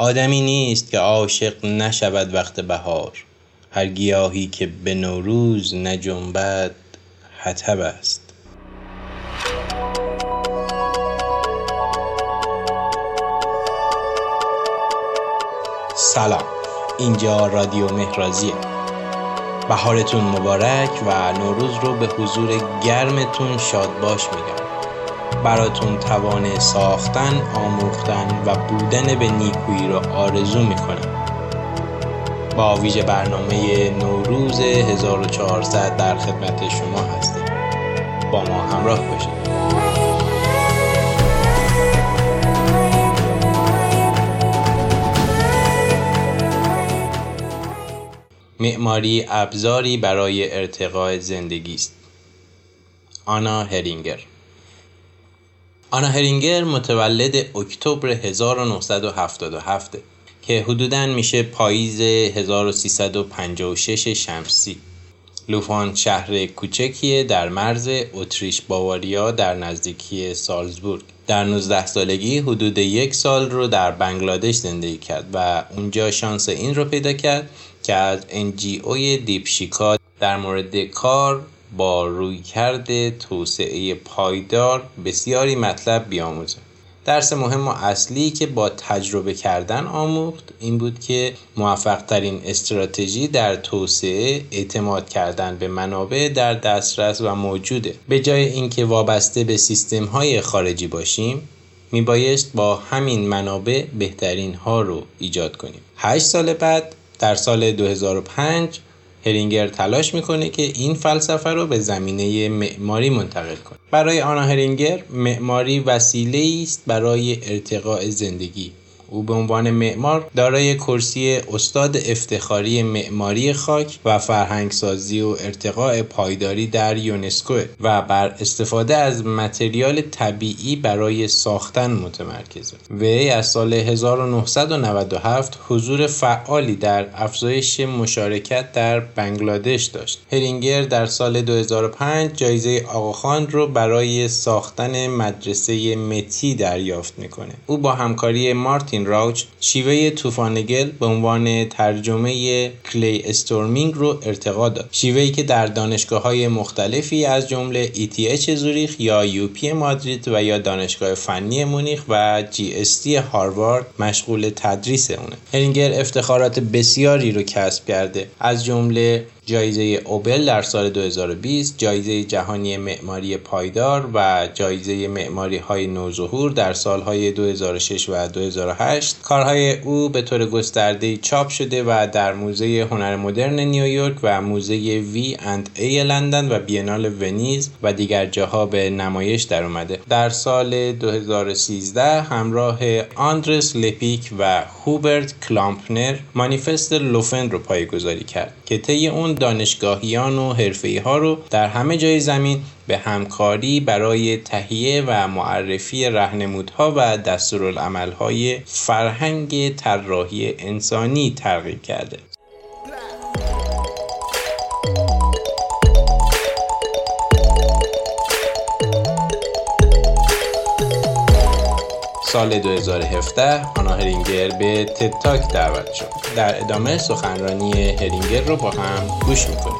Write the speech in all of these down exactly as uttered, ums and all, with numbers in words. آدمی نیست که عاشق نشود وقت بهار. هر گیاهی که به نوروز نجنبد حطب است. سلام، اینجا رادیو مهرازیه. بهارتون مبارک و نوروز رو به حضور گرمتون شادباش میگم. براتون توان ساختن، آموختن و بودن به نیکویی رو آرزو میکنم. با ویژه برنامه نوروز هزار و چهارصد در خدمت شما هستیم. با ما همراه باشید. معماری ابزاری برای ارتقاء زندگی است. آنا هرینگر. آنا هرینگر متولد اکتبر هزار و نهصد و هفتاد و هفت که حدوداً میشه پاییز هزار و سیصد و پنجاه و شش شمسی. لوفان شهر کوچکیه در مرز اتریش باواریا در نزدیکی سالزبورگ. در نوزده سالگی حدود یک سال رو در بنگلادش زندگی کرد و اونجا شانس این رو پیدا کرد که از انجیوی دیپشیکا در مورد کار با رویکرد توسعه پایدار بسیاری مطلب بیاموزه. درس مهم و اصلی که با تجربه کردن آموخت این بود که موفق ترین استراتژی در توسعه اعتماد کردن به منابع در دسترس و موجوده. به جای اینکه وابسته به سیستم های خارجی باشیم، میبایست با همین منابع بهترین ها رو ایجاد کنیم. هشت سال بعد در سال دو هزار و پنج هرینگر تلاش میکنه که این فلسفه رو به زمینه معماری منتقل کنه. برای آنا هرینگر معماری وسیله‌ای است برای ارتقاء زندگی. او به عنوان معمار دارای کرسی استاد افتخاری معماری خاک و فرهنگسازی و ارتقاء پایداری در یونسکو و بر استفاده از متریال طبیعی برای ساختن متمرکز است. وی از سال هزار و نهصد و نود و هفت حضور فعالی در افزایش مشارکت در بنگلادش داشت. هرینگر در سال دو هزار و پنج جایزه آقاخان را برای ساختن مدرسه متی دریافت می‌کند. او با همکاری مارتین راوچ شیوه طوفانگل به عنوان ترجمه کلی استورمینگ رو ارتقا داد. شیوهی که در دانشگاه‌های مختلفی از جمله ای تی اچ زوریخ یا یو پی مادرید و یا دانشگاه فنی مونیخ و جی اس آی هاروارد مشغول تدریس اونه. هرینگر افتخارات بسیاری رو کسب کرده، از جمله جایزه اوبل در سال دو هزار و بیست، جایزه جهانی معماری پایدار و جایزه معماری‌های نوظهور در سال‌های دو هزار و شش و دو هزار و هشت. کارهای او به طور گسترده‌ای چاپ شده و در موزه هنر مدرن نیویورک و موزه وی اند ای لندن و بینال ونیز و دیگر جاها به نمایش درآمده. در سال دو هزار و سیزده همراه آندرس لپیک و هوبرت کلامپنر مانیفست لوفن رو پایه‌گذاری کرد که طی اون دانشگاهیان و حرفه‌ای ها رو در همه جای زمین به همکاری برای تهیه و معرفی رهنمودها و دستورالعمل‌های فرهنگ طراحی انسانی ترغیب کرده. سال دو هزار و هفده آنا هرینگر به تد تاک دعوت شد. در ادامه سخنرانی هرینگر رو با هم گوش میکنیم.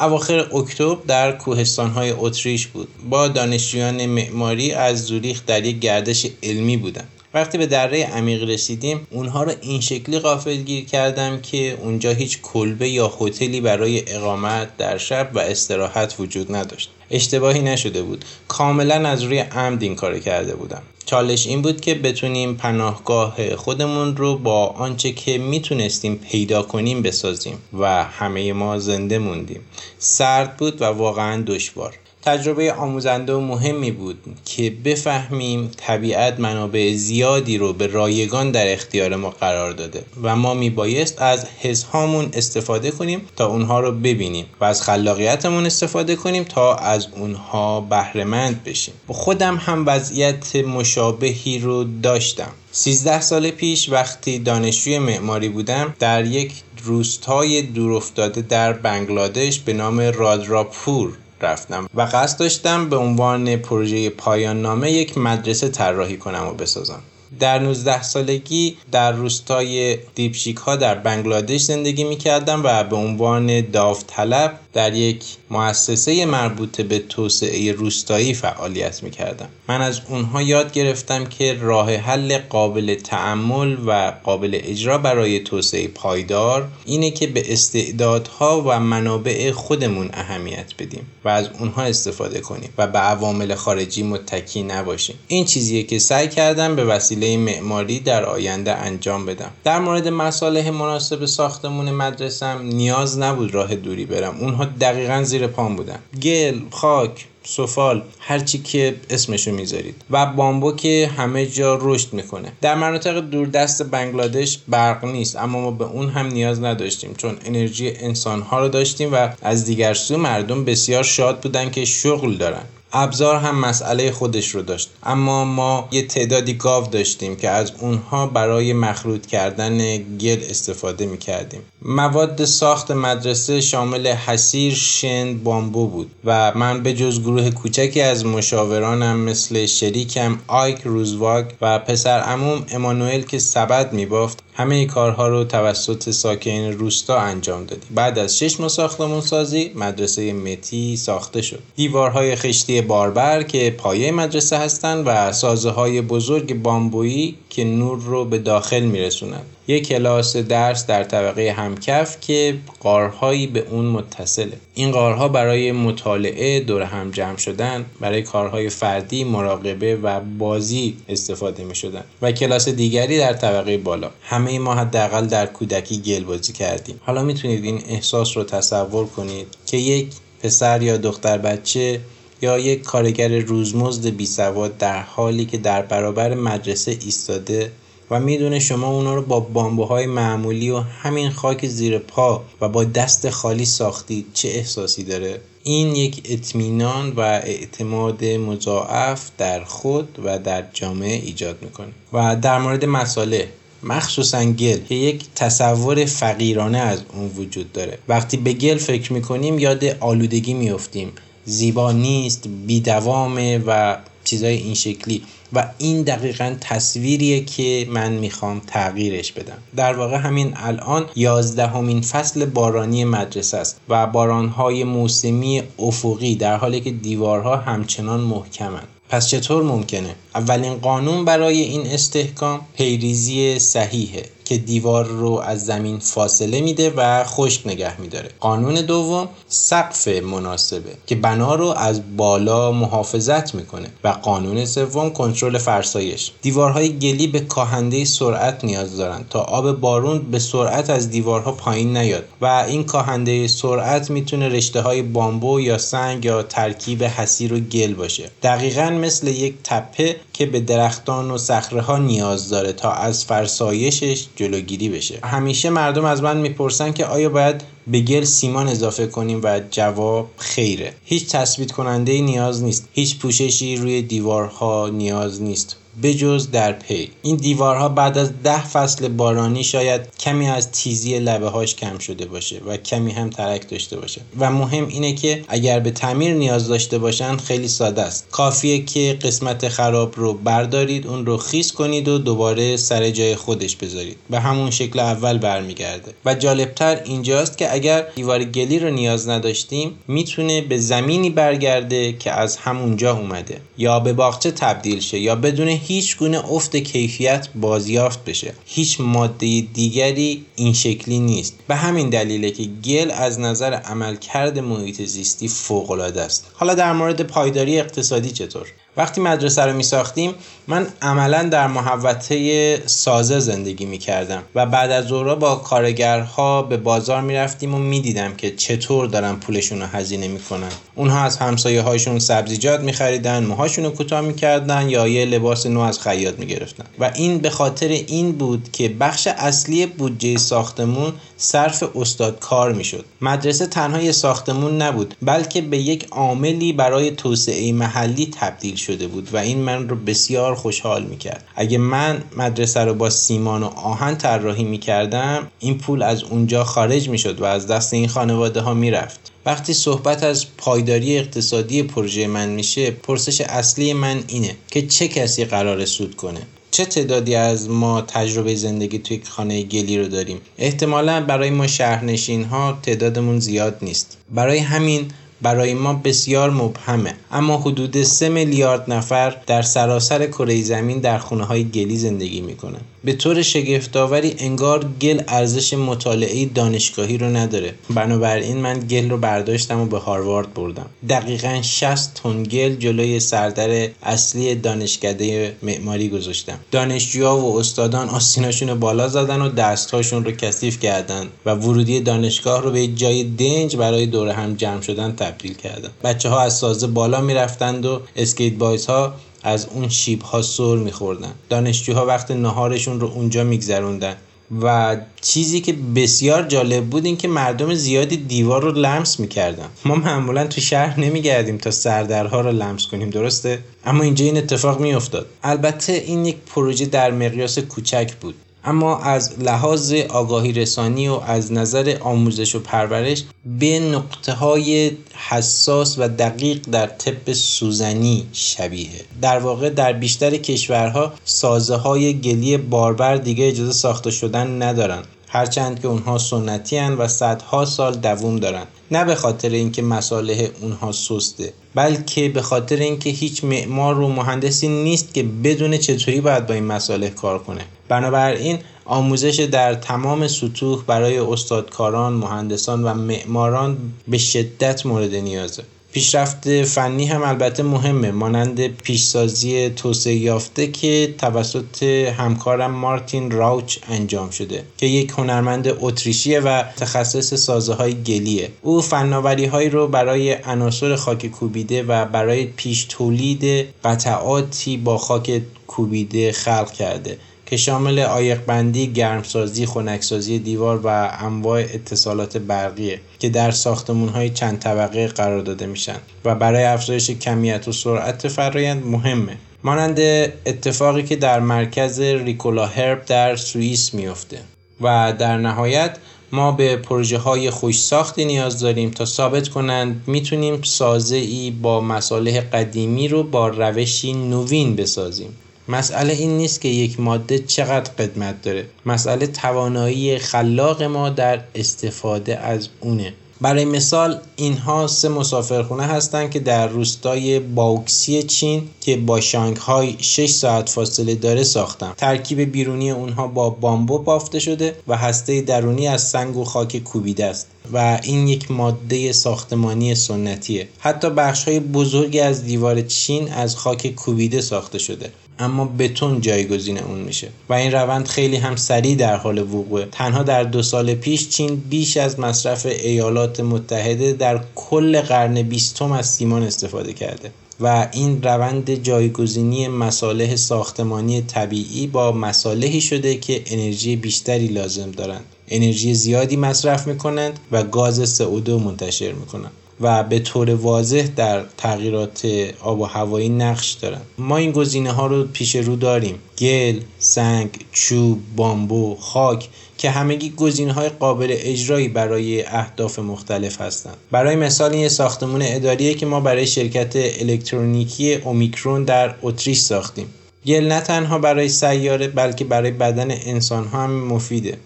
اواخر اکتبر در کوهستان‌های اتریش بود. با دانشجویان معماری از زوریخ در یک گردش علمی بودم. وقتی به دره عمیق رسیدیم، اونها رو این شکلی غافلگیر کردم که اونجا هیچ کلبه یا هتلی برای اقامت در شب و استراحت وجود نداشت. اشتباهی نشده بود. کاملا از روی عمد این کارو کرده بودم. چالش این بود که بتونیم پناهگاه خودمون رو با آنچه که میتونستیم پیدا کنیم بسازیم و همه ما زنده موندیم. سرد بود و واقعا دشوار. تجربه آموزنده و مهمی بود که بفهمیم طبیعت منابع زیادی رو به رایگان در اختیار ما قرار داده و ما میبایست از حسهامون استفاده کنیم تا اونها رو ببینیم و از خلاقیتمون استفاده کنیم تا از اونها بهره‌مند بشیم. خودم هم وضعیت مشابهی رو داشتم. سیزده سال پیش وقتی دانشجوی معماری بودم در یک روستای دورافتاده در بنگلادش به نام رادراپور رفتم و قصد داشتم به عنوان پروژه پایان نامه یک مدرسه طراحی کنم و بسازم. در نوزده سالگی در روستای دیپشیکها در بنگلادش زندگی می‌کردم و به عنوان داوطلب در یک مؤسسه مربوط به توسعه روستایی فعالیت می‌کردم. من از اونها یاد گرفتم که راه حل قابل تأمل و قابل اجرا برای توسعه پایدار اینه که به استعدادها و منابع خودمون اهمیت بدیم و از اونها استفاده کنیم و به عوامل خارجی متکی نباشیم. این چیزیه که سعی کردم به وسیله معماری در آینده انجام بدم. در مورد مصالح مناسب ساختمون مدرسه‌م نیاز نبود راه دوری برم. اونها دقیقاً زیر پام بودن. گل، خاک، سفال، هر چی که اسمشو میذارید و بامبو که همه جا رشد میکنه. در مناطق دوردست بنگلادش برق نیست، اما ما به اون هم نیاز نداشتیم چون انرژی انسانها رو داشتیم و از دیگر سو مردم بسیار شاد بودن که شغل دارن. ابزار هم مسئله خودش رو داشت، اما ما یه تعدادی گاو داشتیم که از اونها برای مخلوط کردن گل استفاده می‌کردیم. مواد ساخت مدرسه شامل حصیر، شن، بامبو بود و من به جز گروه کوچکی از مشاورانم مثل شریکم آیک روزواک و پسر عموم امانوئل که سبد می‌بافت همه کارها رو توسط ساکنین روستا انجام دادیم. بعد از شش ماه ساختمون سازی مدرسه متی ساخته شد. دیوارهای خشتی باربر که پایه مدرسه هستند و سازه های بزرگ بامبویی که نور رو به داخل میرسونند. یک کلاس درس در طبقه همکف که غارهایی به اون متصله. این غارها برای مطالعه، دور هم جمع شدن، برای کارهای فردی، مراقبه و بازی استفاده می شدن و کلاس دیگری در طبقه بالا. همه ما حداقل در کودکی گل بازی کردیم. حالا میتونید این احساس رو تصور کنید که یک پسر یا دختر بچه یا یک کارگر روزمزد بیسواد در حالی که در برابر مدرسه ایستاده و میدونه شما اونا رو با بامبوهای معمولی و همین خاک زیر پا و با دست خالی ساختید چه احساسی داره؟ این یک اطمینان و اعتماد مضاعف در خود و در جامعه ایجاد میکنه. و در مورد مساله مخصوصا گل که یک تصور فقیرانه از اون وجود داره. وقتی به گل فکر میکنیم یاد آلودگی میفتیم، زیبا نیست، بیدوامه و چیزای این شکلی و این دقیقاً تصویریه که من میخوام تغییرش بدم. در واقع همین الان یازدهمین فصل بارانی مدرسه است و بارانهای موسمی افقی در حالی که دیوارها همچنان محکمند. پس چطور ممکنه؟ اولین قانون برای این استحکام پیریزی صحیحه که دیوار رو از زمین فاصله میده و خشک نگه میداره. قانون دوم سقف مناسبه که بنا رو از بالا محافظت میکنه و قانون سوم کنترل فرسایش. دیوارهای گلی به کاهنده سرعت نیاز دارن تا آب بارون به سرعت از دیوارها پایین نیاد و این کاهنده سرعت میتونه رشته های بامبو یا سنگ یا ترکیب حصیر و گل باشه. دقیقاً مثل یک تپه که به درختان و صخره ها نیاز داره تا از فرسایشش جلوگیری بشه. همیشه مردم از من میپرسن که آیا باید به گل سیمان اضافه کنیم و جواب خیره. هیچ تثبیت کننده‌ای نیاز نیست. هیچ پوششی روی دیوارها نیاز نیست. بجز در پی. این دیوارها بعد از ده فصل بارانی شاید کمی از تیزی لبه هاش کم شده باشه و کمی هم ترک داشته باشه و مهم اینه که اگر به تعمیر نیاز داشته باشن خیلی ساده است. کافیه که قسمت خراب رو بردارید، اون رو خیس کنید و دوباره سر جای خودش بذارید. به همون شکل اول برمیگرده و جالبتر اینجاست که اگر دیوار گلی رو نیاز نداشتیم میتونه به زمینی برگرده که از همونجا اومده یا به باغچه تبدیل شه یا بدون هیچ گونه افت کیفیت بازیافت بشه. هیچ ماده دیگری این شکلی نیست. به همین دلیله که گل از نظر عملکرد محیط زیستی فوق‌العاده است. حالا در مورد پایداری اقتصادی چطور؟ وقتی مدرسه رو می ساختیم من عملا در محوطه سازه زندگی می کردم و بعد از ظهر با کارگرها به بازار می رفتیم و می دیدم که چطور دارن پولشون رو هزینه می کنن. اونها از همسایه هاشون سبزیجات می خریدن، موهاشون رو کوتاه می کردن یا یه لباس نو از خیاط می گرفتن و این به خاطر این بود که بخش اصلی بودجه ساختمون صرف استاد کار می شد. مدرسه تنها یه ساختمون نبود بلکه به یک عاملی برای توسعه محلی تبدیل شده بود و این من رو بسیار خوشحال میکرد. اگه من مدرسه رو با سیمان و آهن طراحی میکردم این پول از اونجا خارج میشد و از دست این خانواده ها میرفت. وقتی صحبت از پایداری اقتصادی پروژه من میشه پرسش اصلی من اینه که چه کسی قراره سود کنه؟ چه تعدادی از ما تجربه زندگی توی خانه گلی رو داریم؟ احتمالاً برای ما شهرنشین ها تعدادمون زیاد نیست. برای همین برای ما بسیار مبهمه، اما حدود سه میلیارد نفر در سراسر کره زمین در خونه‌های گلی زندگی میکنن. به طور شگفت‌آوری انگار گل ارزش مطالعه دانشگاهی رو نداره. بنابراین من گل رو برداشتم و به هاروارد بردم. دقیقاً شصت تن گل جلوی سردر اصلی دانشکده معماری گذاشتم. دانشجوها و استادان آستیناشون رو بالا زدن و دست‌هاشون رو کثیف کردن و ورودی دانشگاه رو به جای دنج برای دور هم جمع شدن تبدیل کردن. بچه‌ها از سازه بالا می‌رفتند و اسکیت بایزها از اون شیب ها سر میخوردن. دانشجوها وقت نهارشون رو اونجا میگذروندن و چیزی که بسیار جالب بود این که مردم زیادی دیوار رو لمس میکردن. ما معمولا تو شهر نمیگردیم تا سردرها رو لمس کنیم، درسته؟ اما اینجا این اتفاق میافتاد. البته این یک پروژه در مقیاس کوچک بود، اما از لحاظ آگاهی رسانی و از نظر آموزش و پرورش به نقطه‌های حساس و دقیق در طب سوزنی شبیهه. در واقع در بیشتر کشورها سازه‌های گلی باربر دیگه اجازه ساخته شدن ندارن، هرچند که اونها سنتی هن و صدها سال دوام دارن. نه به خاطر اینکه مصالح اونها سسته، بلکه به خاطر اینکه هیچ معمار و مهندسی نیست که بدون چطوری باید با این مصالح کار کنه. بنابراین آموزش در تمام سطوح برای استادکاران، مهندسان و معماران به شدت مورد نیازه. پیشرفت فنی هم البته مهمه، مانند پیشسازی توسعه یافته که توسط همکارم مارتین راوچ انجام شده که یک هنرمند اتریشیه و تخصص سازه‌های گلیه. او فناوری‌هایی رو برای عناصر خاک کوبیده و برای پیش تولید قطعاتی با خاک کوبیده خلق کرده که شامل عایق‌بندی، گرمسازی، خنک‌سازی دیوار و انواع اتصالات برقیه که در ساختمان‌های چند طبقه قرار داده میشن و برای افزایش کمیت و سرعت فرآیند مهمه. مانند اتفاقی که در مرکز ریکولا هرب در سوئیس میفته. و در نهایت ما به پروژه‌های خوش ساختی نیاز داریم تا ثابت کنند میتونیم سازه‌ای با مصالح قدیمی رو با روشی نوین بسازیم. مسئله این نیست که یک ماده چقدر قدمت داره، مسئله توانایی خلاق ما در استفاده از اونه. برای مثال اینها سه مسافرخونه هستند که در روستای باوکسی چین که با شانگهای شش ساعت فاصله داره ساختم. ترکیب بیرونی اونها با بامبو بافته شده و هسته درونی از سنگ و خاک کوبیده است و این یک ماده ساختمانی سنتیه. حتی بخش‌های بزرگی از دیوار چین از خاک کوبیده ساخته شده، اما بتون جایگزین اون میشه و این روند خیلی هم سریع در حال وقوعه. تنها در دو سال پیش چین بیش از مصرف ایالات متحده در کل قرن بیستم از سیمان استفاده کرده و این روند جایگزینی مصالح ساختمانی طبیعی با مصالحی شده که انرژی بیشتری لازم دارند، انرژی زیادی مصرف میکنند و گاز سی او دو منتشر میکنند و به طور واضح در تغییرات آب و هوایی نقش دارن. ما این گزینه ها رو پیش رو داریم: گل، سنگ، چوب، بامبو، خاک، که همگی گزینه‌های قابل اجرایی برای اهداف مختلف هستند. برای مثال این ساختمان اداریه که ما برای شرکت الکترونیکی اومیکرون در اتریش ساختیم. گل نه تنها برای سیاره بلکه برای بدن انسان ها هم مفیده.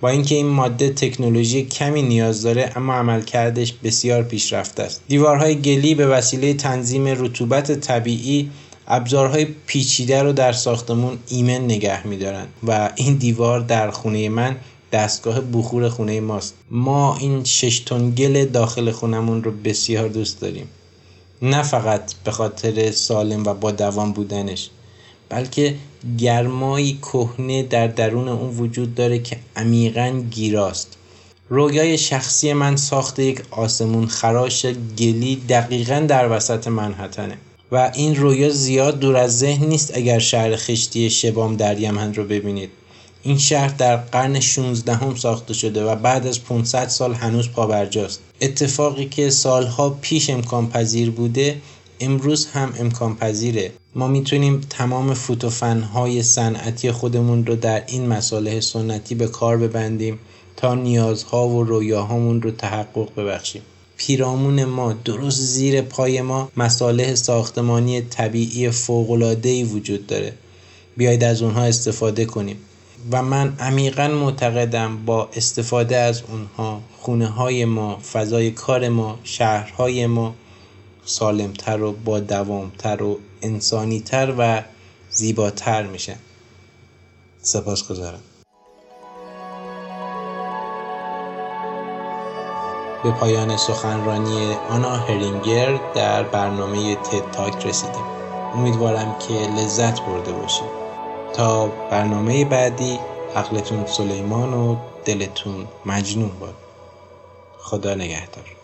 با اینکه این ماده تکنولوژی کمی نیاز داره اما عملکردش بسیار پیشرفته است. دیوارهای گلی به وسیله تنظیم رطوبت طبیعی ابزارهای پیچیده رو در ساختمون ایمن نگه می‌دارن و این دیوار در خونه من دستگاه بخور خونه ماست. ما این شش تن گل داخل خونمون رو بسیار دوست داریم. نه فقط به خاطر سالم و با دوام بودنش، بلکه گرمایی کهنه در درون اون وجود داره که عمیقاً گیراست. رویای شخصی من ساخت یک آسمون خراش گلی دقیقاً در وسط منحتنه و این رویا زیاد دور از ذهن نیست. اگر شهر خشتی شبام در یمن رو ببینید، این شهر در قرن شانزده هم ساخته شده و بعد از پانصد سال هنوز پابرجاست. اتفاقی که سالها پیش امکان پذیر بوده امروز هم امکان پذیره. ما میتونیم تمام فوتوفنهای صنعتی خودمون رو در این مصالح سنتی به کار ببندیم تا نیازها و رویاهامون رو تحقق ببخشیم. پیرامون ما، درست زیر پای ما، مصالح ساختمانی طبیعی فوق‌العاده‌ای وجود داره. بیایید از اونها استفاده کنیم و من عمیقاً معتقدم با استفاده از اونها خونه‌های ما، فضای کار ما، شهرهای ما سالمتر و با دوامتر و انسانیتر و زیباتر میشه. سپاسگزارم. به پایان سخنرانی آنا هرینگر در برنامه تد تاک رسیدیم. امیدوارم که لذت برده باشید. تا برنامه بعدی، عقلتون سلیمان و دلتون مجنون باد. خدا نگهدار.